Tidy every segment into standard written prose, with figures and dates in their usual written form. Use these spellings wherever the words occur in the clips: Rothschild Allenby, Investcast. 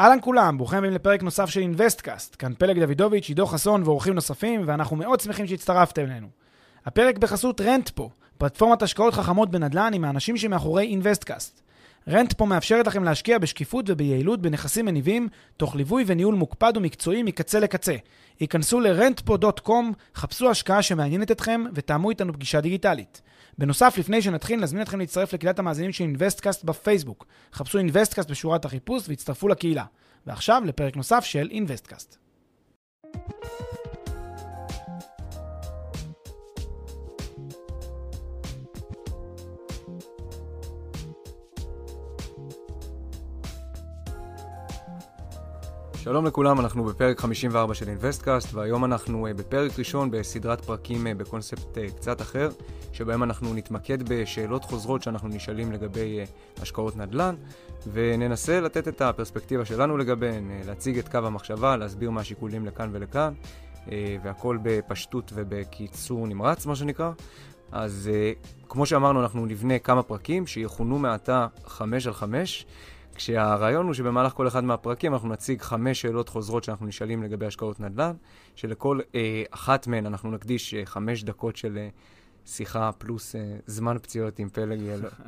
אהלן כולם, ברוכים הבאים לפרק נוסף של Investcast. כאן פלג דוידוביץ', עידו חסון ואורחים נוספים, ואנחנו מאוד שמחים שהצטרפתם אלינו. הפרק בחסות רנטפו, פלטפורמת השקעות חכמות בנדל"ן עם האנשים שמאחורי Investcast. רנטפו מאפשרת לכם להשקיע בשקיפות וביעילות בנכסים מניבים, תוך ליווי וניהול מוקפד ומקצועי מקצה לקצה. היכנסו ל-rentpo.com, חפשו השקעה שמעניינת אתכם ותאמו איתנו פגישה דיגיטלית. בנוסף, לפני שנתחיל, נזמין אתכם להצטרף לקהילת המאזינים של Investcast בפייסבוק. חפשו Investcast בשורת החיפוש והצטרפו לקהילה. ועכשיו לפרק נוסף של Investcast. שלום לכולם, אנחנו בפרק 54 של Investcast, והיום אנחנו בפרק ראשון בסדרת פרקים בקונספט קצת אחר, שבהם אנחנו נתמקד בשאלות חוזרות שאנחנו נשאלים לגבי השקעות נדל"ן, וננסה לתת את הפרספקטיבה שלנו לגביהן, להציג את קו המחשבה, להסביר מה השיקולים לכאן ולכאן, והכל בפשטות ובקיצור נמרץ, מה שנקרא. אז כמו שאמרנו, אנחנו נבנה כמה פרקים שיכונו מעתה 5 על 5, כשהרעיון הוא שבמהלך כל אחד מהפרקים אנחנו נציג 5 שאלות חוזרות שאנחנו נשאלים לגבי השקעות נדל"ן, שלכל אחת מהן אנחנו נקדיש 5 דקות של שיחה פלוס זמן פציעות עם פלג,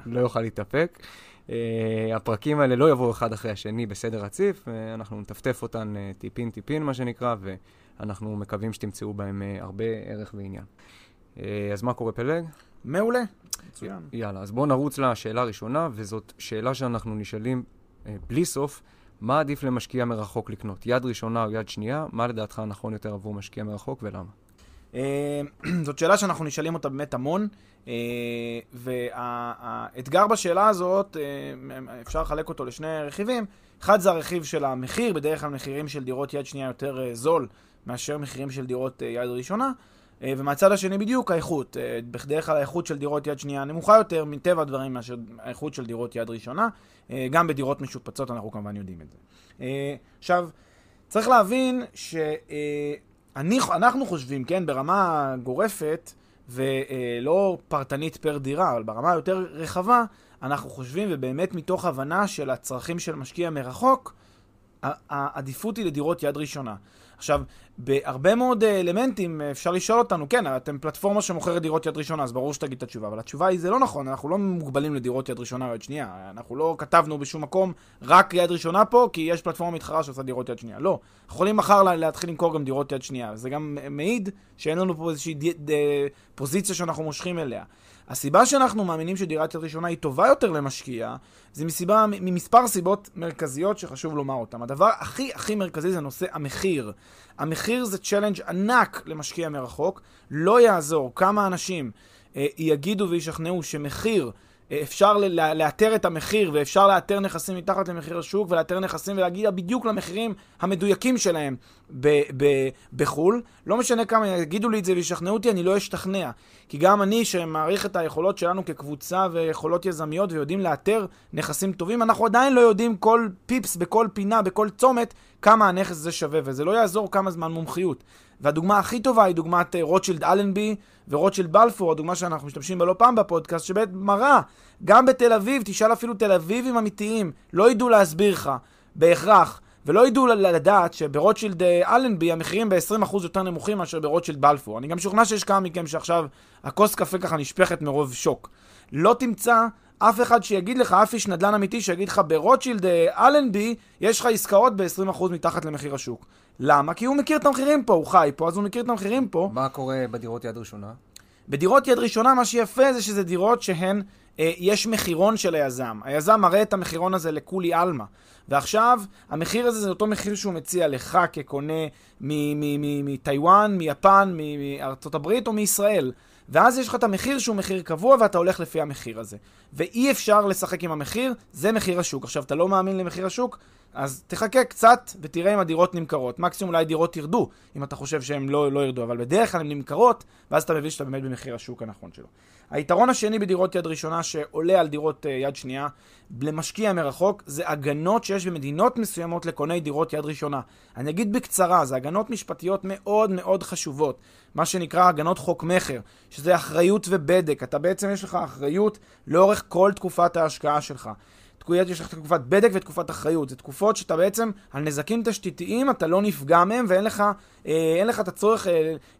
לא יוכל להתאפק. הפרקים האלה לא יבואו אחד אחרי השני בסדר רציף, אנחנו נטפטף אותן טיפין טיפין מה שנקרא, ואנחנו מקווים שתמצאו בהם הרבה ערך ועניין. אז מה קורה פלג? מעולה. מצוין. יאללה, אז בואו נרוץ לשאלה הראשונה, וזאת שאלה שאנחנו נשאלים בלי סוף, מה עדיף למשקיע מרחוק לקנות? יד ראשונה או יד שנייה? מה לדעתך נכון יותר עבור משקיע מרחוק ולמה? זאת שאלה שאנחנו נשאלים אותה באמת המון, והאתגר בשאלה הזאת, אפשר לחלק אותו לשני רכיבים. אחד זה הרכיב של המחיר, בדרך כלל מחירים של דירות יד שנייה יותר זול מאשר מחירים של דירות יד ראשונה, ומהצד השני בדיוק האיכות, בדרך כלל האיכות של דירות יד שנייה נמוכה יותר מטבע הדברים מאשר האיכות של דירות יד ראשונה, גם בדירות משופצות אנחנו כמובן יודעים את זה. עכשיו, צריך להבין שאנחנו חושבים, כן, ברמה גורפת ולא פרטנית פר דירה, אבל ברמה יותר רחבה, אנחנו חושבים ובאמת מתוך הבנה של הצרכים של משקיע מרחוק, העדיפות היא לדירות יד ראשונה. עכשיו, בהרבה מאוד אלמנטים אפשר לשאול אותנו, כן, אתם פלטפורמה שמוכרת דירות יד ראשונה, אז ברור שתגיד את התשובה, אבל התשובה היא זה לא נכון, אנחנו לא מוגבלים לדירות יד ראשונה או יד שנייה, אנחנו לא כתבנו בשום מקום רק יד ראשונה פה, כי יש פלטפורמה מתחרה שעושה דירות יד שנייה, לא, אנחנו יכולים מחר להתחיל למכור גם דירות יד שנייה, זה גם מעיד שאין לנו פה איזושהי פוזיציה שאנחנו מושכים אליה. הסיבה שאנחנו מאמינים שדירת יד ראשונה היא טובה יותר למשקיע, זה ממספר סיבות מרכזיות שחשוב לומר אותם. הדבר הכי מרכזי זה נושא המחיר. המחיר זה צ'לנג' ענק למשקיע מרחוק. לא יעזור כמה אנשים יגידו וישכנעו שמחיר, אפשר לאתר את המחיר ואפשר לאתר נכסים מתחת למחיר השוק ולאתר נכסים ולהגיע בדיוק למחירים המדויקים שלהם בחול. לא משנה כמה יגידו לי את זה וישכנעו אותי, אני לא אשתכנע. כי גם אני שמעריך את היכולות שלנו כקבוצה ויכולות יזמיות ויודעים לאתר נכסים טובים, אנחנו עדיין לא יודעים כל פיפס, בכל פינה, בכל צומת, כמה הנכס זה שווה, וזה לא יעזור כמה זמן מומחיות. והדוגמה הכי טובה היא דוגמת רוטשילד אלנבי ורוטשילד בלפור, הדוגמה שאנחנו משתמשים בה לא פעם בפודקאסט, שבאמת מראה, גם בתל אביב, תשאל אפילו תל אביבים אמיתיים, לא ידעו להסביר לך בהכרח, ולא ידעו לדעת שברוטשילד אלנבי המחירים ב-20% יותר נמוכים מאשר ברוטשילד בלפור. אני גם שוכנע שיש כמה מכם שעכשיו הכוס קפה ככה נשפכת מרוב שוק. לא תמצא אף אחד שיגיד לך, אף איש נדלן אמיתי שיגיד לך ברוטשילד אלנבי יש לך עסקאות ב-20% מתחת למחיר השוק. למה? כי הוא מכיר את המחירים פה, הוא חי פה, אז הוא מכיר את המחירים פה. מה קורה בדירות יד ראשונה? בדירות יד ראשונה מה שיפה זה שזה דירות שהן, יש מחירון של היזם. היזם מראה את המחירון הזה לכולי אלמה. ועכשיו, המחיר הזה זה אותו מחיר שהוא מציע לך כקונה מטיואן, מיפן, מארצות הברית או מישראל. ואז יש לך את המחיר שהוא מחיר קבוע ואתה הולך לפי המחיר הזה. ואי אפשר לשחק עם המחיר, זה מחיר השוק. עכשיו, אתה לא מאמין למחיר השוק? אז תחכה קצת ותראה אם הדירות נמכרות. מקסימום אולי דירות ירדו, אם אתה חושב שהן לא ירדו, אבל בדרך כלל הן נמכרות, ואז אתה מבין שאתה באמת במחיר השוק הנכון שלו. היתרון השני בדירות יד ראשונה שעולה על דירות יד שנייה, למשקיע מרחוק, זה הגנות שיש במדינות מסוימות לקוני דירות יד ראשונה. אני אגיד בקצרה, זה הגנות משפטיות מאוד מאוד חשובות, מה שנקרא הגנות חוק מחר, שזה אחריות ובדק. אתה בעצם יש לך אחריות לאורך כל תקופת ההשקעה שלך. יש לך תקופת בדק ותקופת אחריות. זה תקופות שאתה בעצם, על נזקים תשתיתיים, אתה לא נפגע מהם, ואין לך, את הצורך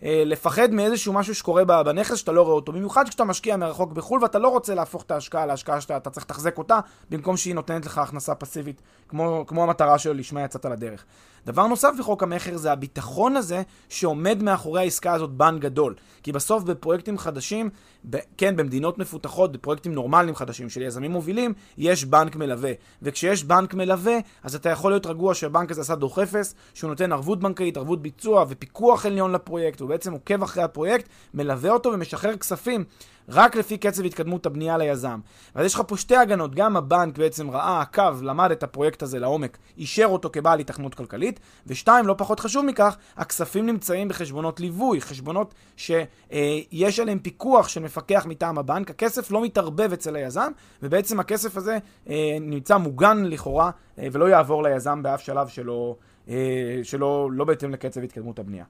לפחד מאיזשהו משהו שקורה בנכס שאתה לא רואה אותו. במיוחד כשאתה משקיע מרחוק בחול, ואתה לא רוצה להפוך את ההשקעה להשקעה שאתה צריך תחזק אותה, במקום שהיא נותנת לך הכנסה פסיבית, כמו המטרה שלו, לשמה יצאת לדרך. דבר נוסף בחוק המחר זה הביטחון הזה שעומד מאחורי העסקה הזאת בן גדול. כי בסוף בפרויקטים חדשים, כן, במדינות מפותחות, בפרויקטים נורמליים חדשים של יזמים מובילים, יש בנק מלווה. וכשיש בנק מלווה, אז אתה יכול להיות רגוע שהבנק הזה עשה דוח אפס, שהוא נותן ערבות בנקאית, ערבות ביצוע ופיקוח עליון לפרויקט. הוא בעצם עוקב אחרי הפרויקט, מלווה אותו ומשחרר כספים. רק לפי קצב התקדמות הבנייה ליזם. אז יש לך פה שתי הגנות, גם הבנק בעצם ראה, עקב, למד את הפרויקט הזה לעומק, אישר אותו כבעל התכנות כלכלית, ושתיים, לא פחות חשוב מכך, הכספים נמצאים בחשבונות ליווי, חשבונות שיש עליהם פיקוח שמפקח מטעם הבנק, הכסף לא מתערבב אצל היזם, ובעצם הכסף הזה נמצא מוגן לכאורה, ולא יעבור ליזם באף שלב שלא לא בהתאם לקצב התקדמות הבנייה.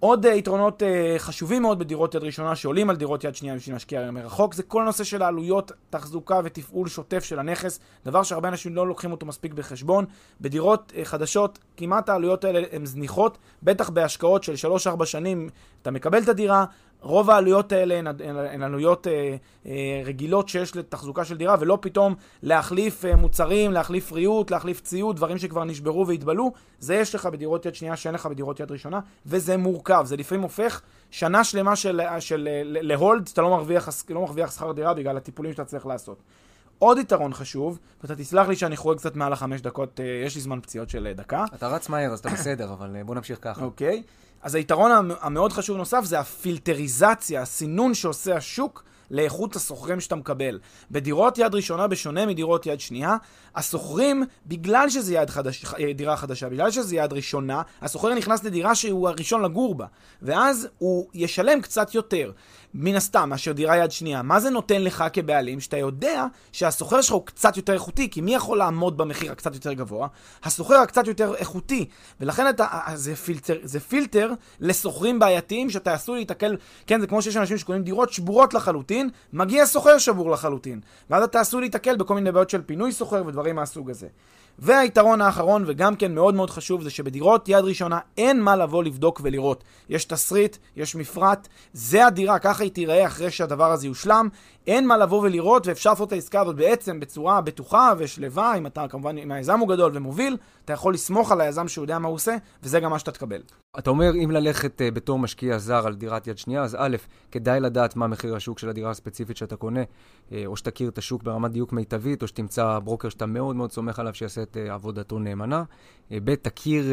עוד יתרונות חשובים מאוד בדירות יד ראשונה שעולים על דירות יד שנייה בשביל להשקיע מרחוק, זה כל הנושא של העלויות תחזוקה ותפעול שוטף של הנכס, דבר שהרבה אנשים לא לוקחים אותו מספיק בחשבון. בדירות חדשות כמעט העלויות האלה הן זניחות, בטח בהשקעות של 3-4 שנים אתה מקבל את הדירה, רוב העלויות האלה הן עלויות רגילות שיש לתחזוקה של דירה, ולא פתאום להחליף מוצרים, להחליף ריהוט, להחליף ציוד, דברים שכבר נשברו והתבלו. זה יש לך בדירות יד שנייה שאין לך בדירות יד ראשונה, וזה מורכב. זה לפעמים הופך שנה שלמה של להולד, אתה לא מרוויח שכר דירה בגלל הטיפולים שאתה צריך לעשות. עוד יתרון חשוב, ואתה תסלח לי שאני חורג קצת מעל 5 דקות, יש לי זמן פציעות של דקה. אתה רץ מהר, אז אתה בסדר, אבל בוא נמשיך ככה. אוקיי. אז היתרון המאוד חשוב נוסף זה הפילטריזציה, הסינון שעושה השוק לאיכות הסוחרים שאתה מקבל. בדירות יד ראשונה, בשונה מדירות יד שנייה, הסוחרים, בגלל שזה דירה חדשה, בגלל שזה יד ראשונה, הסוחר נכנס לדירה שהוא הראשון לגור בה, ואז הוא ישלם קצת יותר, מן הסתם, מאשר דירה יד שנייה. מה זה נותן לך כבעלים? שאתה יודע שהסוחר שלך הוא קצת יותר איכותי, כי מי יכול לעמוד במחיר הקצת יותר גבוה? הסוחר הקצת יותר איכותי, ולכן זה פילטר לסוחרים בעייתיים שאתה עשוי להתקל. כן, זה כמו שיש אנשים שקונים דירות שבורות לחלוטין, מגיע סוחר שבור לחלוטין, ואז אתה עשוי להתקל בכל מיני בעיות של פינוי סוחר ודברים מהסוג הזה. והיתרון האחרון, וגם כן מאוד מאוד חשוב, זה שבדירות יד ראשונה אין מה לבוא לבדוק ולראות. יש תסריט, יש מפרט, זה הדירה, ככה היא תיראה אחרי שהדבר הזה יושלם. אין מה לבוא ולראות, ואפשר לעשות את העסקה הזאת בעצם בצורה בטוחה ושלווה. אם אתה, כמובן, אם היזם הוא גדול ומוביל, אתה יכול לסמוך על היזם שהוא יודע מה הוא עושה, וזה גם מה שאתה תקבל. אתה אומר, אם ללכת בתור משקיע זר על דירת יד שנייה, אז א', כדאי לדעת מה מחיר השוק של הדירה הספציפית שאתה קונה, או שתכיר את השוק ברמת דיוק מיטבית, או שתמצא ברוקר שאתה מאוד מאוד סומך עליו שיעשה את עבודתו נאמנה. ב', תכיר,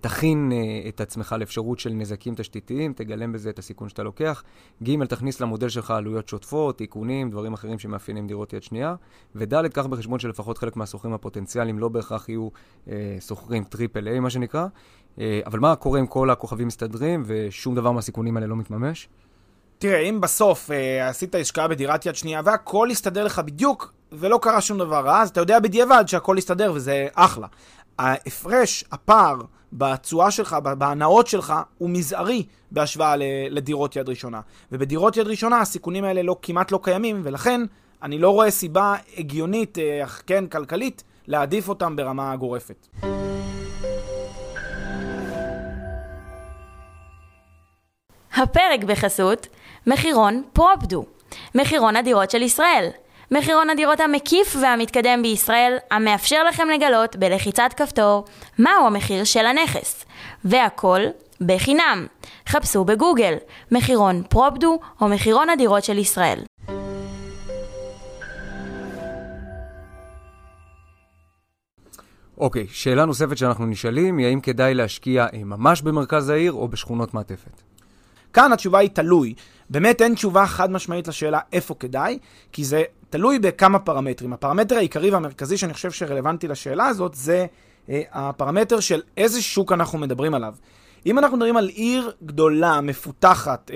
תכין את עצמך לאפשרות של נזקים תשתיתיים, תגלם בזה את הסיכון שאתה לוקח. ג', תכניס למודל שלך עלויות שוטפות, תיקונים, דברים אחרים שמאפיינים דירות יד שנייה. וד', קח בחשבון שלפחות חלק מהסוחרים הפוטנציאליים לא בהכרח יהיו סוחרים טריפל איי, מה שנקרא. אבל מה קורה אם כל הכוכבים מסתדרים ושום דבר מהסיכונים האלה לא מתממש? תראה, אם בסוף עשית השקעה בדירת יד שנייה והכל הסתדר לך בדיוק ולא קרה שום דבר רע, אז אתה יודע בדיעבד שהכל הסתדר וזה אחלה. ההפרש, הפער בתשואה שלך, בהנאות שלך, הוא מזערי בהשוואה לדירות יד ראשונה. ובדירות יד ראשונה הסיכונים האלה כמעט לא קיימים, ולכן אני לא רואה סיבה הגיונית, כן, כלכלית, להעדיף אותם ברמה גורפת. הפרק בחסות מחירון פרופדו, מחירון הדירות של ישראל. מחירון הדירות המקיף והמתקדם בישראל, המאפשר לכם לגלות בלחיצת כפתור מהו המחיר של הנכס. והכל בחינם. חפשו בגוגל מחירון פרופדו או מחירון הדירות של ישראל. אוקיי, שאלה נוספת שאנחנו נשאלים היא האם כדאי להשקיע ממש במרכז העיר או בשכונות מעטפת? כאן התשובה היא תלוי. באמת אין תשובה חד משמעית לשאלה איפה כדאי, כי זה תלוי בכמה פרמטרים. הפרמטר העיקרי והמרכזי שאני חושב שרלוונטי לשאלה הזאת זה הפרמטר של איזה שוק אנחנו מדברים עליו. אם אנחנו מדברים על עיר גדולה, מפותחת,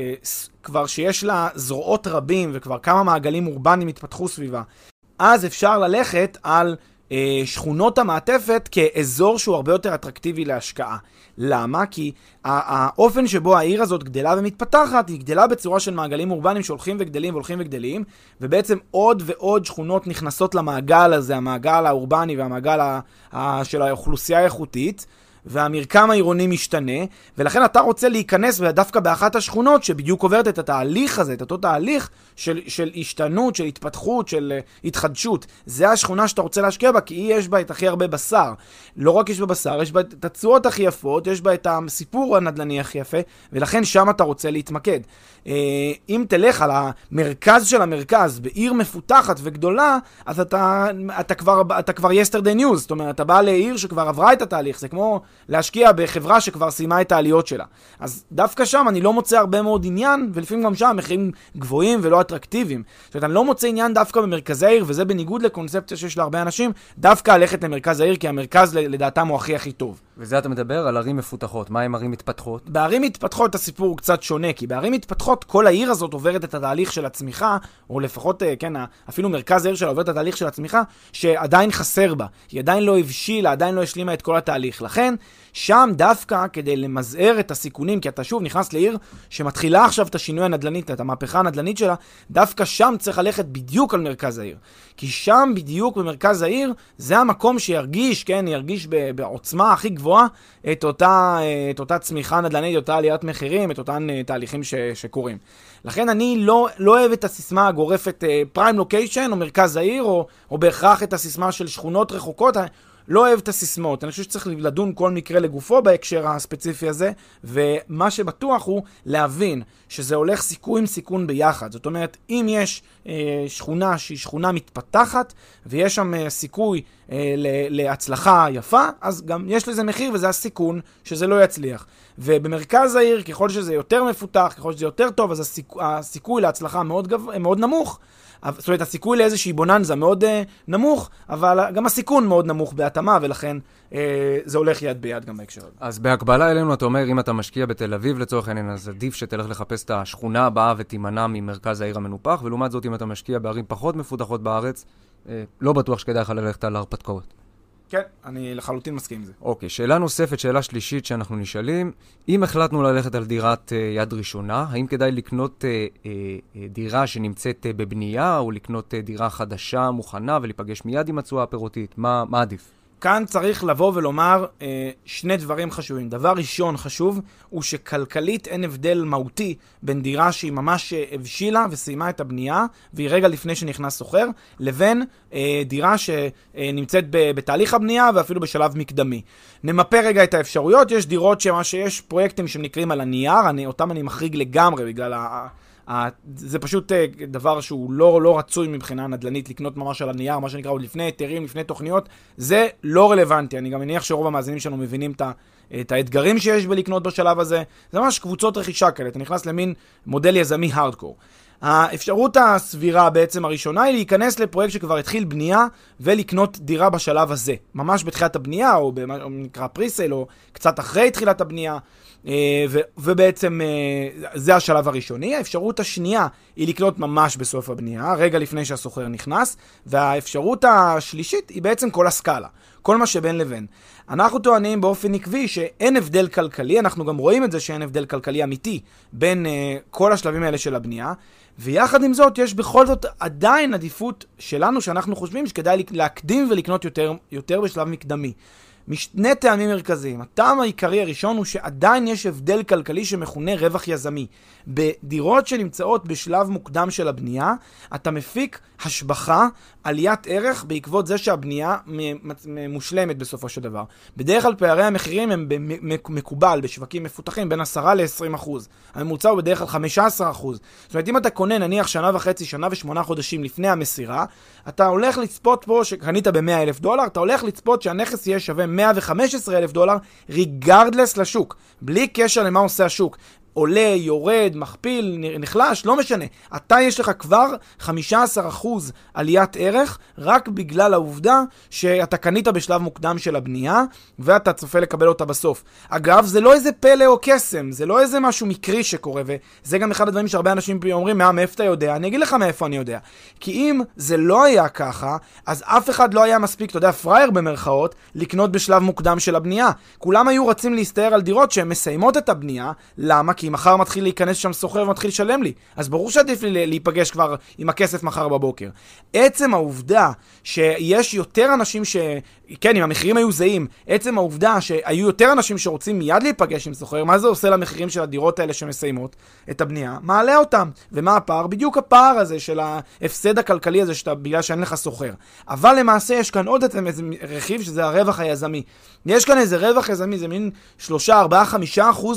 כבר שיש לה זרועות רבים וכבר כמה מעגלים אורבניים התפתחו סביבה, אז אפשר ללכת על שכונות המעטפת כאזור שהוא הרבה יותר אטרקטיבי להשקעה. למה? כי האופן שבו העיר הזאת גדלה ומתפתחת, היא גדלה בצורה של מעגלים אורבניים שהולכים וגדלים והולכים וגדלים, ובעצם עוד ועוד שכונות נכנסות למעגל הזה, המעגל האורבני והמעגל של האוכלוסייה האיכותית, והמרקם העירוני משתנה, ולכן אתה רוצה להיכנס דווקא באחת השכונות שבדיוק עוברת את התהליך הזה, את אותו תהליך של השתנות, של התפתחות, של התחדשות. זה השכונה שאתה רוצה להשקיע בה, כי יש בה את הכי הרבה בשר. לא רק יש בה בשר, יש בה את התצועות הכי יפות, יש בה את הסיפור הנדלני הכי יפה, ולכן שם אתה רוצה להתמקד. אם תלך על המרכז של המרכז, בעיר מפותחת וגדולה, אז אתה כבר yesterday news, זאת אומרת, אתה בא לעיר שכבר עברה את התהליך, זה כמו להשקיע בחברה שכבר סיימה את העליות שלה. אז דווקא שם אני לא מוצא הרבה מאוד עניין, ולפעמים גם שם מחירים גבוהים ולא אטרקטיביים. זאת אומרת, אני לא מוצא עניין דווקא במרכזי העיר, וזה בניגוד לקונספציה שיש להרבה אנשים, דווקא הלכת למרכז העיר, כי המרכז לדעתם הוא הכי הכי טוב. וזה אתה מדבר על ערים מפותחות. מה עם ערים מתפתחות? בערים מתפתחות הסיפור הוא קצת שונה, כי בערים מתפתחות כל העיר הזאת עוברת את התהליך של הצמיחה, או לפחות, כן, אפילו מרכז העיר שלה עוברת את התהליך של הצמיחה, שעדיין חסר בה. היא עדיין לא הבשילה, עדיין לא השלימה את כל התהליך. לכן, שם דווקא כדי למזער את הסיכונים, כי אתה שוב נכנס לעיר שמתחילה עכשיו את השינוי הנדלנית, את המהפכה הנדלנית שלה, דווקא שם צריך ללכת בדיוק על מרכז העיר. כי שם בדיוק במרכז העיר, זה המקום שירגיש, כן, ירגיש בעוצמה הכי גבוהה את אותה צמיחה נדלנית, אותה עליית מחירים, את אותן תהליכים שקורים. לכן אני לא אוהב את הסיסמה הגורפת פריים לוקיישן או מרכז העיר, או בהכרח את הסיסמה של שכונות רחוקות, לא אוהב את הסיסמאות. אני חושב שצריך לדון כל מקרה לגופו בהקשר הספציפי הזה, ומה שבטוח הוא להבין שזה הולך סיכוי עם סיכון ביחד. זאת אומרת, אם יש שכונה שהיא שכונה מתפתחת, ויש שם סיכוי להצלחה יפה, אז גם יש לזה מחיר, וזה הסיכון שזה לא יצליח. ובמרכז העיר, ככל שזה יותר מפותח, ככל שזה יותר טוב, אז הסיכוי להצלחה מאוד נמוך. זאת אומרת, הסיכוי לאיזושהי בוננזה מאוד נמוך, אבל גם הסיכון מאוד נמוך בהתאמה, ולכן זה הולך יד ביד גם בהקשר. אז בהקבלה אלינו, אתה אומר, אם אתה משקיע בתל אביב לצורך העניין, אז עדיף שתלך לחפש את השכונה הבאה ותימנע ממרכז העיר המנופח, ולעומת זאת, אם אתה משקיע בערים פחות מפותחות בארץ, לא בטוח שכדאי לך ללכת על הרפתקאות. כן, אני לחלוטין מסכים עם זה. אוקיי, שאלה נוספת, שאלה שלישית שאנחנו נשאלים, אם החלטנו ללכת על דירת יד ראשונה, האם כדאי לקנות דירה שנמצאת בבנייה, או לקנות דירה חדשה, מוכנה, ולהיפגש מיד עם הצועה הפירותית? מה עדיף? כאן צריך לבוא ולומר שני דברים חשובים. דבר ראשון חשוב הוא שכלכלית אין הבדל מהותי בין דירה שהיא ממש הבשילה וסיימה את הבנייה והיא רגע לפני שנכנס סוחר, לבין דירה שנמצאת בתהליך הבנייה ואפילו בשלב מקדמי. נמפה רגע את האפשרויות. יש דירות שיש פרויקטים שנקראים על הנייר, אותם אני מחריג לגמרי בגלל זה פשוט דבר שהוא לא רצוי מבחינה נדלנית לקנות ממש על הנייר, מה שנקרא עוד לפני היתרים, לפני תוכניות, זה לא רלוונטי. אני גם מניח שרוב המאזינים שלנו מבינים את האתגרים שיש בלקנות בשלב הזה. זה ממש קבוצות רכישה כאלה, אתה נכנס למין מודל יזמי הארדקור. האפשרות הסבירה בעצם הראשונה היא להיכנס לפרויקט שכבר התחיל בנייה ולקנות דירה בשלב הזה, ממש בתחילת הבנייה או נקרא פריסל או קצת אחרי תחילת הבנייה, ובעצם זה השלב הראשוני. האפשרות השנייה היא לקנות ממש בסוף הבנייה, רגע לפני שהסוחר נכנס, והאפשרות השלישית היא בעצם כל הסקאלה, כל מה שבין לבין. אנחנו טוענים באופן עקבי שאין הבדל כלכלי, אנחנו גם רואים את זה שאין הבדל כלכלי אמיתי בין כל השלבים האלה של הבנייה, ויחד עם זאת יש בכל זאת עדיין עדיפות שלנו שאנחנו חושבים שכדאי להקדים ולקנות יותר בשלב מקדמי. משני טעמים מרכזיים. הטעם העיקרי הראשון הוא שעדיין יש הבדל כלכלי שמכונה רווח יזמי. בדירות שנמצאות בשלב מוקדם של הבנייה, אתה מפיק השבחה, עליית ערך, בעקבות זה שהבנייה מושלמת בסופו של דבר. בדרך כלל פערי המחירים הם מקובל בשווקים מפותחים בין 10 ל-20%. הממוצע הוא בדרך כלל 15%. זאת אומרת, אם אתה קונה נניח שנה וחצי, שנה ושמונה חודשים לפני המסירה, אתה הולך לצפות פה שקנית ב$100,000, אתה הולך לצפות שהנכס יהיה שווה $115,000 ריגרדלס לשוק, בלי קשר למה עושה השוק. עולה, יורד, מכפיל, נחלש, לא משנה. אתה יש לך כבר 15% עליית ערך, רק בגלל העובדה שאתה קנית בשלב מוקדם של הבנייה, ואתה צופה לקבל אותה בסוף. אגב, זה לא איזה פלא או קסם, זה לא איזה משהו מקרי שקורה, וזה גם אחד הדברים שהרבה אנשים אומרים, מאיפה אתה יודע? אני אגיד לך מאיפה אני יודע. כי אם זה לא היה ככה, אז אף אחד לא היה מספיק, אתה יודע, פרייר במרכאות, לקנות בשלב מוקדם של הבנייה. כולם היו רצים להסתער על דירות שהן מסיימות את הבנייה. למה? כי מחר מתחיל להיכנס שם סוחר ומתחיל לשלם לי. אז ברור שעדיף לי להיפגש כבר עם הכסף מחר בבוקר. עצם העובדה שיש יותר אנשים כן, אם המחירים היו זהים, עצם העובדה שהיו יותר אנשים שרוצים מיד להיפגש עם סוחר, מה זה עושה למחירים של הדירות האלה שמסיימות את הבנייה? מעלה אותם. ומה הפער? בדיוק הפער הזה של ההפסד הכלכלי הזה בגלל שאין לך סוחר. אבל למעשה יש כאן עוד איזה רכיב שזה הרווח היזמי. יש כאן איזה רווח יזמי, זה מין 3-4-5%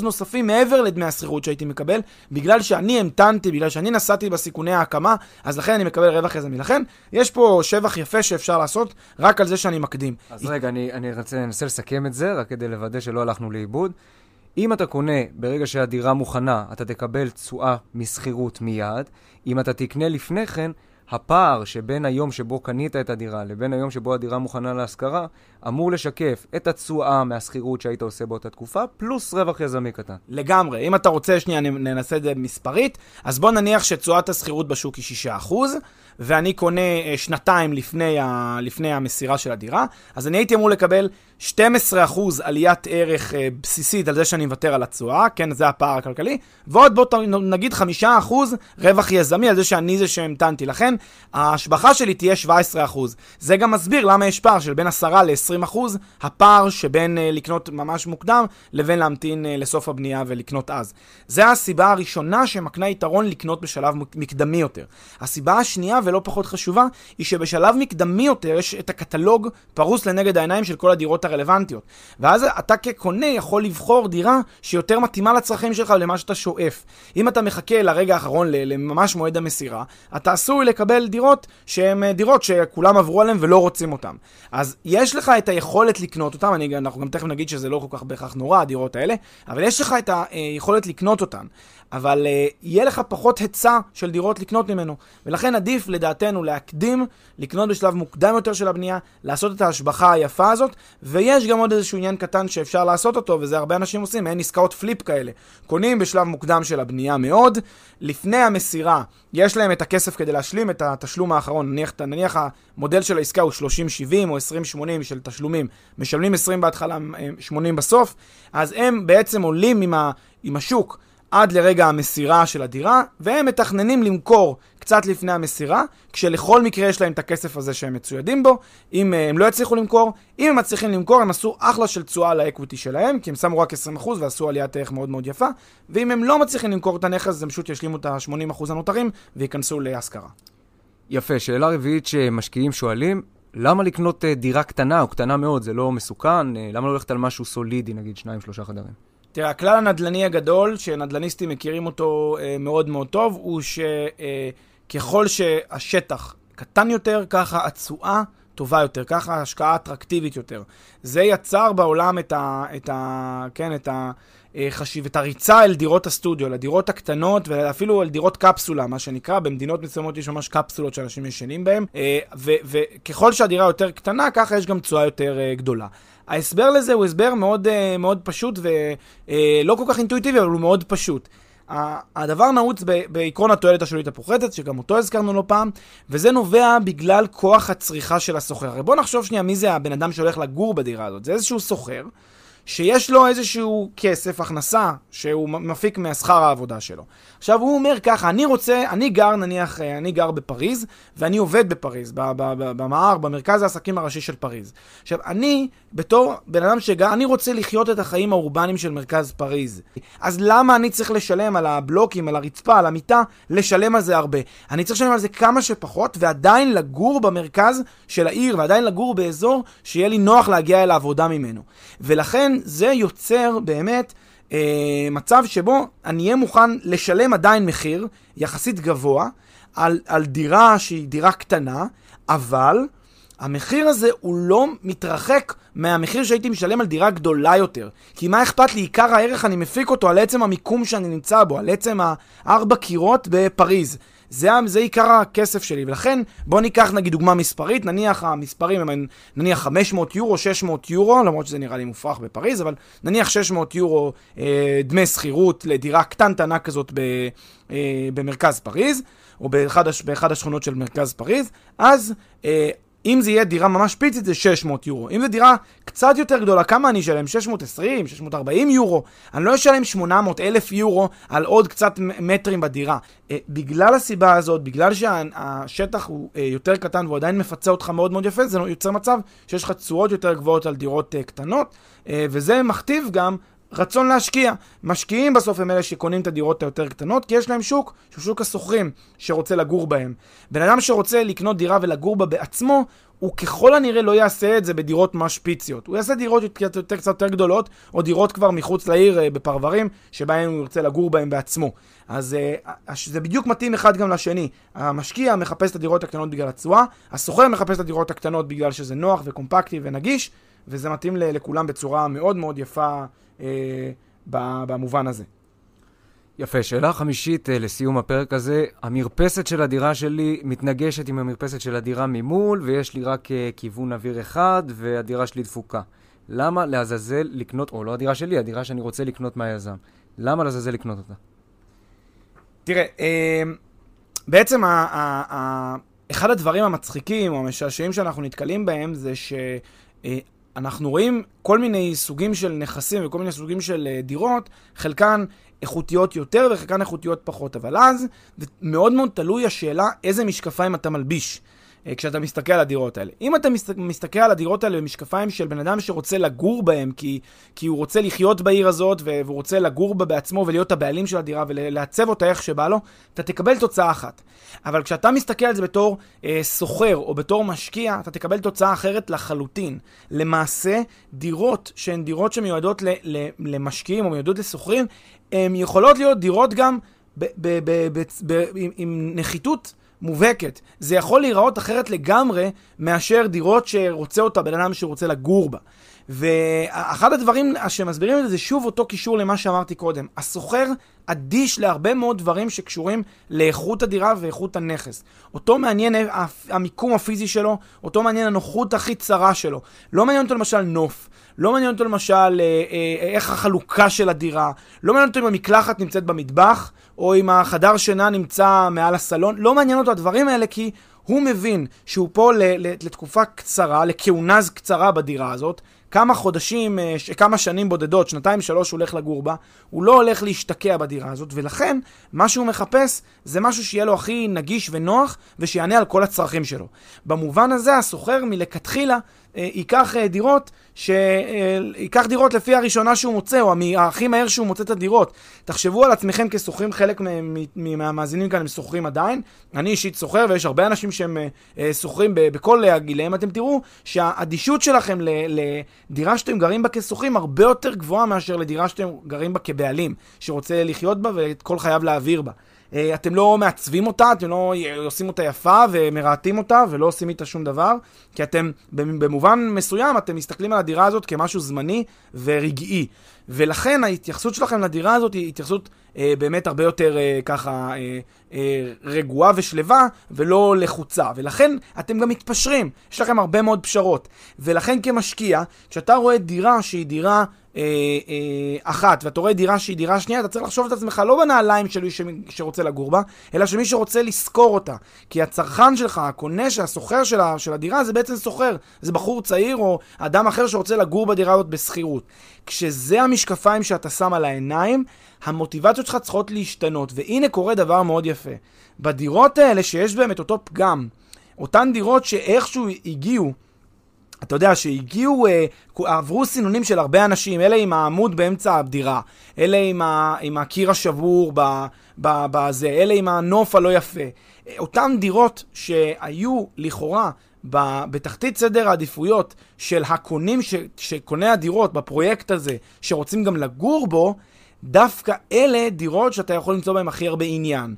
נוספים מעבר לדמי השכירות שהייתי מקבל, בגלל שאני המתנתי, בגלל שאני נסעתי בסיכוני ההקמה, אז לכן אני מקבל רווח יזמי. לכן יש פה שבח יפה שאפשר לעשות רק על זה שאני מקדים. אז רגע, אני אנסה לסכם את זה, רק כדי לוודא שלא הלכנו לאיבוד. אם אתה קונה ברגע שהדירה מוכנה, אתה תקבל תשואה מסחירות מיד. אם אתה תקנה לפני כן, הפער שבין היום שבו קנית את הדירה לבין היום שבו הדירה מוכנה להשכרה, אמור לשקף את התשואה מהשכירות שהיית עושה באותה תקופה, פלוס רווח יזמי קטן. לגמרי. אם אתה רוצה, שנייה, ננסה את זה מספרית, אז בוא נניח שתשואת השכירות בשוק היא 6%, ואני קונה שנתיים לפני המסירה של הדירה, אז אני הייתי אמור לקבל 12% עליית ערך בסיסית על זה שאני מוותר על התשואה, כן, זה הפער הכלכלי, ועוד בוא נגיד 5% רווח יזמי על זה שאני זה שהמתנתי. לכן, ההשבחה שלי תהיה 17%. זה גם מסביר למה יש פער של בין 10% ל-20%, הפער שבין לקנות ממש מוקדם לבין להמתין לסוף הבנייה ולקנות אז. זה הסיבה הראשונה שמקנה יתרון לקנות בשלב מקדמי יותר. הסיבה השנייה ולא פחות חשובה היא שבשלב מקדמי יותר יש את הקטלוג פרוס לנגד העיניים של כל הדירות הרלוונטיות. ואז אתה כקונה יכול לבחור דירה שיותר מתאימה לצרכים שלך ולמה שאתה שואף. אם אתה מחכה לרגע האחרון לממש מועד המסירה, אתה עשוי לקבל דירות שהן דירות שכולם עברו עליהן ולא רוצים אותן. אז יש לך את היכולת לקנות אותם, אנחנו גם תכף נגיד שזה לא כל כך בהכרח נורא הדירות האלה, אבל יש לך את היכולת לקנות אותן, אבל יהיה לך פחות היצע של דירות לקנות ממנו, ולכן עדיף לדעתנו להקדים, לקנות בשלב מוקדם יותר של הבנייה, לעשות את ההשבחה היפה הזאת, ויש גם עוד איזשהו עניין קטן שאפשר לעשות אותו, וזה הרבה אנשים עושים, אין עסקאות פליפ כאלה, קונים בשלב מוקדם של הבנייה מאוד, לפני המסירה יש להם את הכסף כדי להשלים את התשלום האחרון, נניח המודל של העסקה הוא 30-70 או 20-80 של תשלומים, משלמים 20 בהתחלה, 80 בסוף, אז הם בעצם עולים עם השוק עד לרגע המסירה של הדירה, והם מתכננים למכור קצת לפני המסירה, כשלכל מקרה יש להם את הכסף הזה שהם מצוידים בו. אם הם לא יצליחו למכור, אם הם מצליחים למכור, הם עשו אחלה של תשואה על האקוויטי שלהם, כי הם שמו רק 20% ועשו עליית ערך מאוד מאוד יפה, ואם הם לא מצליחים למכור את הנכס, הם פשוט ישלימו את ה-80% הנותרים וייכנסו להשכרה. יפה, שאלה רביעית שמשקיעים שואלים, למה לקנות דירה קטנה או קטנה מאוד? זה לא מסוכן, למה לא הולכת על משהו סולידי, נגיד 2-3 חדרים? תראה, הכלל הנדל"ני הגדול, שנדל"ניסטים מכירים אותו מאוד מאוד טוב, הוא שככל שהשטח קטן יותר, ככה התשואה טובה יותר, ככה ההשקעה אטרקטיבית יותר. זה יצר בעולם את הריצה אל דירות הסטודיו, לדירות הקטנות ואפילו אל דירות קפסולה, מה שנקרא, במדינות מסוימות יש ממש קפסולות שאנשים ישנים בהם, וככל שהדירה יותר קטנה, ככה יש גם תשואה יותר גדולה. ההסבר לזה הוא הסבר מאוד, מאוד פשוט ולא כל כך אינטואיטיבי, אבל הוא מאוד פשוט. הדבר נעוץ בעקרון התועלת השולית הפוחתת, שגם אותו הזכרנו לא פעם, וזה נובע בגלל כוח הצריכה של הסוחר. בוא נחשוב שנייה מי זה הבן אדם שהולך לגור בדירה הזאת. זה איזשהו סוחר שיש לו איזשהו כסף, הכנסה, שהוא מפיק מהשכר העבודה שלו. עכשיו הוא אומר ככה, אני גר בפריז, ואני עובד בפריז, במער, במרכז העסקים הראשי של פריז. עכשיו אני, בתור בן אדם אני רוצה לחיות את החיים האורבניים של מרכז פריז. אז למה אני צריך לשלם על הבלוקים, על הרצפה, על המיטה, לשלם על זה הרבה? אני צריך לשלם על זה כמה שפחות, ועדיין לגור במרכז של העיר, ועדיין לגור באזור שיהיה לי נוח להגיע אל העבודה ממנו. ולכן זה יוצר באמת מצב שבו אני אהיה מוכן לשלם עדיין מחיר יחסית גבוה על דירה שהיא דירה קטנה, אבל המחיר הזה הוא לא מתרחק מהמחיר שהייתי משלם על דירה גדולה יותר. כי מה אכפת לי? עיקר הערך אני מפיק אותו על עצם המיקום שאני נמצא בו, על עצם הארבע קירות בפריז. זה עיקר הכסף שלי, ולכן בוא ניקח נגיד דוגמה מספרית, נניח המספרים הם נניח 500 יורו, 600 יורו, למרות שזה נראה לי מופרך בפריז, אבל נניח 600 יורו דמי שכירות לדירה קטנטנה כזאת במרכז פריז, או באחד השכונות של מרכז פריז, אז אם זה יהיה דירה ממש פיצית זה 600 יורו. אם זה דירה קצת יותר גדולה, כמה אני אשלם? 620, 640 יורו. אני לא אשלם 800,000 יורו על עוד קצת מטרים בדירה. בגלל הסיבה הזאת, בגלל שהשטח הוא יותר קטן והוא עדיין מפצה אותך מאוד מאוד יפה, זה יוצר מצב שיש לך תשואות יותר גבוהות על דירות קטנות, וזה מכתיב גם רצון להשקיע. משקיעים בסוף הם אלה שקונים את הדירות היותר קטנות, כי יש להם שוק, שהוא שוק הסוחרים שרוצה לגור בהם. בן אדם שרוצה לקנות דירה ולגור בה בעצמו, הוא ככל הנראה לא יעשה את זה בדירות משפיציות. הוא יעשה דירות קצת יותר גדולות, או דירות כבר מחוץ לעיר בפרברים, שבהם הוא ירצה לגור בהם בעצמו. אז זה בדיוק מתאים אחד גם לשני. המשקיע מחפש את הדירות הקטנות בגלל הצועה, הסוחר מחפש את הדירות הקטנות בגלל שזה נוח וקומפקטי ונגיש, וזה מתאים לכולם בצורה מאוד מאוד יפה במובן הזה. יפה, שאלה חמישית לסיום הפרק הזה. המרפסת של הדירה שלי מתנגשת עם המרפסת של הדירה ממול, ויש לי רק כיוון אוויר אחד, והדירה שלי דפוקה. למה לעזאזל לקנות, או לא הדירה שלי, הדירה שאני רוצה לקנות מהיזם? למה לעזאזל לקנות אותה? תראה, בעצם אחד הדברים המצחיקים או המשעשעים שאנחנו נתקלים בהם זה ש... אנחנו רואים כל מיני סוגים של נכסים וכל מיני סוגים של דירות, חלקן איכותיות יותר וחלקן איכותיות פחות, אבל אז מאוד מאוד תלוי השאלה איזה משקפיים אתה מלביש כשאתה מסתכל על הדירות האלה. אם אתה מסתכל על הדירות האלה במשקפיים של בן אדם שרוצה לגור בהם, כי הוא רוצה לחיות בעיר הזאת והוא רוצה לגור בה בעצמו ולהיות הבעלים של הדירה ולעצב אותה איך שבא לו, אתה תקבל תוצאה אחת. אבל כשאתה מסתכל על זה בתור סוחר או בתור משקיע, אתה תקבל תוצאה אחרת לחלוטין. למעשה, דירות שהן דירות שמיועדות למשקיעים או מיועדות לסוחרים, הן יכולות להיות דירות גם עם נחיתות מובהקת. זה יכול להיראות אחרת לגמרי מאשר דירות שרוצה אותה בן אדם שרוצה לגור בה. ואחד הדברים שמסבירים את זה, זה שוב אותו קישור למה שאמרתי קודם. הסוחר אדיש להרבה מאוד דברים שקשורים לאיכות הדירה ואיכות הנכס. אותו מעניין המיקום הפיזי שלו, אותו מעניין הנוחות הכי צרה שלו. לא מעניין אותו למשל נוף, לא מעניין אותו למשל איך החלוקה של הדירה, לא מעניין אותו אם המקלחת נמצאת במטבח, או אם החדר שינה נמצא מעל הסלון, לא מעניין אותו הדברים האלה, כי הוא מבין שהוא פה לתקופה קצרה, לכהונז קצרה בדירה הזאת, כמה חודשים, כמה שנים בודדות, 2-3 הולך לגור בה, הוא לא הולך להשתקע בדירה הזאת, ולכן מה שהוא מחפש זה משהו שיהיה לו הכי נגיש ונוח, ושיענה על כל הצרכים שלו. במובן הזה הסוחר מלכתחילה ייקח דירות לפי הראשונה שהוא מוצא, או הכי מהר שהוא מוצא את הדירות. תחשבו על עצמכם כסוחרים, חלק מהמאזינים כאן הם סוחרים עדיין, אני אישית סוחר ויש הרבה אנשים שהם סוחרים בכל הגילים, אתם תראו שהאדישות שלכם לדירה שאתם גרים בה כסוחרים הרבה יותר גבוהה מאשר לדירה שאתם גרים בה כבעלים, שרוצה לחיות בה ואת כל חייו להעביר בה. אתם לא מעצבים אותה, אתם לא עושים אותה יפה ומרעתים אותה ולא עושים איתה שום דבר, כי אתם במובן מסוים אתם מסתכלים על הדירה הזאת כמשהו זמני ורגעי, ולכן ההתייחסות שלכם לדירה הזאת היא התייחסות באמת הרבה יותר ככה רגועה ושלווה ולא לחוצה, ולכן אתם גם מתפשרים, יש לכם הרבה מאוד פשרות. ולכן כמשקיע, כשאתה רואה דירה שהיא דירה אחת ואתה רואה דירה שהיא דירה שנייה, אתה צריך לחשוב את עצמך לא בנעליים שלי שרוצה לגור בה, אלא שמי שרוצה לזכור אותה, כי הצרכן שלך, הקונה, שהסוחר של הדירה, זה בעצם סוחר, זה בחור צעיר או אדם אחר שרוצה לגור בדירה הזאת בסחירות. כשזה המשקפיים שאתה שם על העיניים, המוטיבציות שלך צריכות להשתנות. והנה קורה דבר מאוד יפה בדירות האלה שיש בהם את אותו פגם, אותן דירות שאיכשהו הגיעו, אתה יודע שהגיעו, עברו סינונים של הרבה אנשים, אלה עם העמוד באמצע הבדירה, אלה עם הקיר השבור בזה, אלה עם הנוף הלא יפה. אותן דירות שהיו לכאורה בתחתית סדר העדיפויות של הקונים, שקונה הדירות בפרויקט הזה, שרוצים גם לגור בו, דווקא אלה דירות שאתה יכול למצוא בהם הכי הרבה עניין.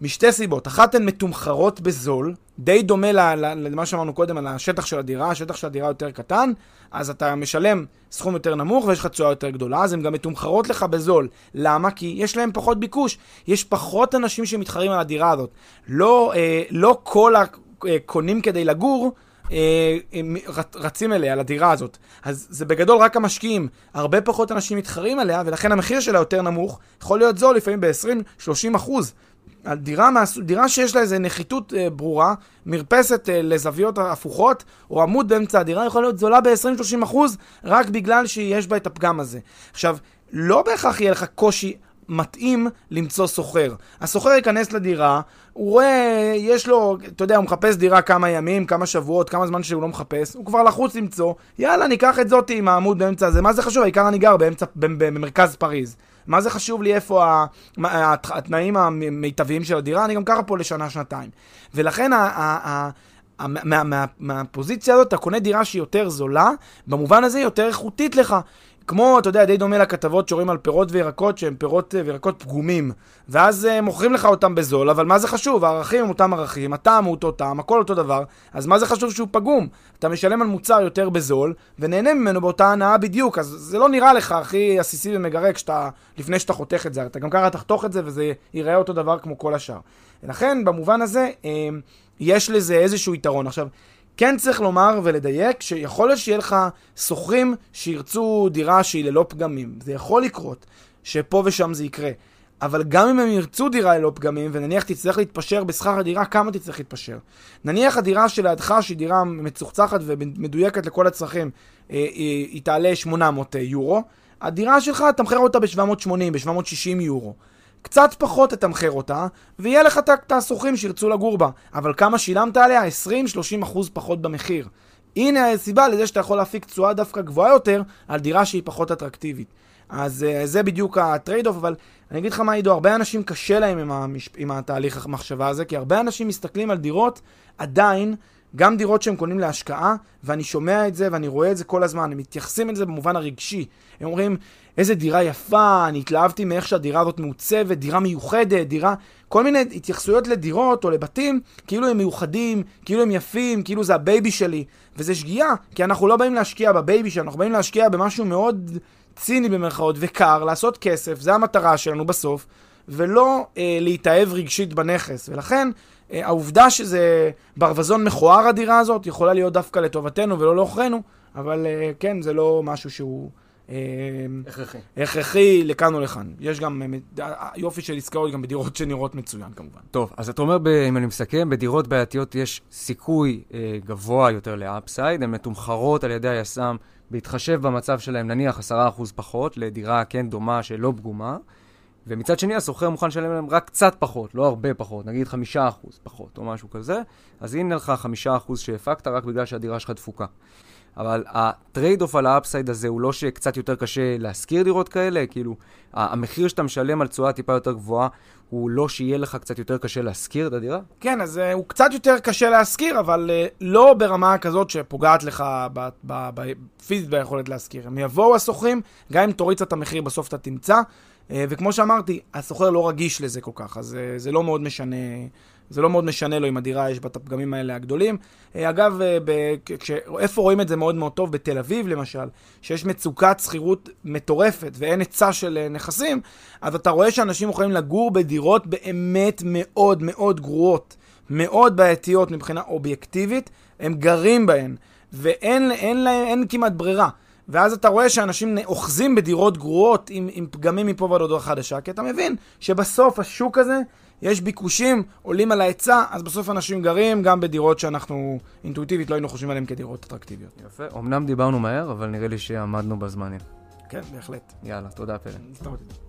משתי סיבות. אחת, הן מתומחרות בזול, די דומה למה שאמרנו קודם על השטח של הדירה, השטח של הדירה יותר קטן, אז אתה משלם סכום יותר נמוך ויש לך תשואה יותר גדולה, אז הן גם מתומחרות לך בזול. למה? כי יש להם פחות ביקוש, יש פחות אנשים שמתחרים על הדירה הזאת. לא כל הקונים כדי לגור, רצים אליה, לדירה הזאת. אז זה בגדול רק המשקיעים. הרבה פחות אנשים מתחרים עליה, ולכן המחיר שלה יותר נמוך. יכול להיות זול לפעמים ב-20-30%. דירה שיש לה איזו נחיתות ברורה, מרפסת לזוויות הפוכות, או עמוד באמצע הדירה, יכול להיות זולה ב-20-30%, רק בגלל שיש בה את הפגם הזה. עכשיו, לא בהכרח יהיה לך קושי מתאים למצוא סוחר. הסוחר ייכנס לדירה, הוא רואה, יש לו, אתה יודע, הוא מחפש דירה כמה ימים, כמה שבועות, כמה זמן שהוא לא מחפש, הוא כבר לחוץ למצוא, יאללה, ניקח את זאת עם העמוד באמצע הזה, מה זה חשוב? העיקר אני גר במרכז פריז. מה זה חשוב לי איפה התנאים המיטביים של הדירה? אני גם ככה פה לשנה, שנתיים. ולכן מהפוזיציה הזאת, אתה קונה דירה שהיא יותר זולה, במובן הזה היא יותר איכותית לך. כמו, אתה יודע, די דומה לכתבות שרואים על פירות וירקות, שהם פירות וירקות פגומים, ואז מוכרים לך אותם בזול, אבל מה זה חשוב? הערכים הם אותם ערכים, הטעם הוא אותו טעם, הכל אותו דבר, אז מה זה חשוב שהוא פגום? אתה משלם על מוצר יותר בזול, ונהנה ממנו באותה הנאה בדיוק, אז זה לא נראה לך הכי עסיסי ומגרק לפני שאתה חותך את זה, אתה גם ככה תחתוך את זה, וזה ייראה אותו דבר כמו כל השאר. ולכן, במובן הזה, יש לזה איזשהו יתרון. עכשיו, כן צריך לומר ולדייק שיכול להיות שיהיה לך סוחרים שירצו דירה שהיא ללא פגמים. זה יכול לקרות שפה ושם זה יקרה. אבל גם אם הם ירצו דירה ללא פגמים, ונניח תצטרך להתפשר בשכר הדירה, כמה תצטרך להתפשר? נניח הדירה שלידך, שהיא דירה מצוחצחת ומדויקת לכל הצרכים, היא תעלה 800 יורו. הדירה שלך תמחר אותה ב-780, ב-760 יורו. קצת פחות תתמחר אותה, ויהיה לך את הסוחרים שירצו לגור בה. אבל כמה שילמת עליה? 20-30% פחות במחיר. הנה הסיבה לזה שאתה יכול להפיק תשואה דווקא גבוהה יותר על דירה שהיא פחות אטרקטיבית. אז זה בדיוק הטרייד-אוף, אבל אני אגיד לך מה עידו, הרבה אנשים קשה להם עם התהליך המחשבה הזה, כי הרבה אנשים מסתכלים על דירות עדיין, גם דירות שהם קונים להשקעה, ואני שומע את זה ואני רואה את זה כל הזמן, הם מתייחסים את זה במובן הרגשי, הם אומרים איזה דירה יפה, אני התלהבתי מאיך שהדירה הזאת מעוצבת, דירה מיוחדת, דירה, כל מיני התייחסויות לדירות או לבתים, כאילו הם מיוחדים, כאילו הם יפים, כאילו זה הבייבי שלי, וזה שגיאה, כי אנחנו לא באים להשקיע בבייבי שלנו, אנחנו באים להשקיע במשהו מאוד ציני במרכאות וקר, לעשות כסף, זה המטרה שלנו בסוף, ולא להתאהב רגשית בנכס, ולכן העובדה שזה ברווזון מכוער הדירה הזאת יכולה להיות דווקא לטובתנו ולא לאוכרנו, אבל כן, זה לא משהו שהוא הכרחי לכאן או לכאן. יש גם יופי של עסקאות גם בדירות שנראות מצוין כמובן. טוב, אז אתה אומר, אם אני מסכם, בדירות בעייתיות יש סיכוי גבוה יותר לאפסייד, הן מתומחרות על ידי היסם בהתחשב במצב שלהם נניח 10% פחות לדירה כן דומה שלא פגומה, ומצד שני, הסוחר מוכן לשלם להם רק קצת פחות, לא הרבה פחות, נגיד 5% פחות או משהו כזה, אז הנה לך 5% שהפקת רק בגלל שהדירה שלך דפוקה. אבל הטרייד אוף על האפסייד הזה הוא לא שקצת יותר קשה להשכיר דירות כאלה, כאילו המחיר שאתה משלם על תשואה טיפה יותר גבוהה, הוא לא שיהיה לך קצת יותר קשה להשכיר את הדירה? כן, אז הוא קצת יותר קשה להשכיר, אבל לא ברמה כזאת שפוגעת לך פיזית ביכולת להשכיר. הם יבואו הסוחרים, גם אם תוריץ את המחיר בסוף אתה תמצא, וכמו שאמרתי, הסוחר לא רגיש לזה כל כך, אז זה לא מאוד משנה, זה לא מאוד משנה לו אם הדירה יש בת הפגמים האלה הגדולים. אגב, איפה רואים את זה מאוד מאוד טוב? בתל אביב למשל, שיש מצוקת שכירות מטורפת ואין היצע של נכסים, אז אתה רואה שאנשים יכולים לגור בדירות באמת מאוד מאוד גרועות, מאוד בעייתיות מבחינה אובייקטיבית, הם גרים בהן, ואין כמעט ברירה. ואז אתה רואה שאנשים אוחזים בדירות גרועות עם פגמים מפה ועד הודעה חדשה, כי אתה מבין שבסוף השוק הזה יש ביקושים, עולים על ההיצע, אז בסוף אנשים גרים גם בדירות שאנחנו אינטואיטיבית לא היינו חושבים עליהן כדירות אטרקטיביות. יפה, אמנם דיברנו מהר, אבל נראה לי שעמדנו בזמנים. כן, בהחלט. יאללה, תודה פלן.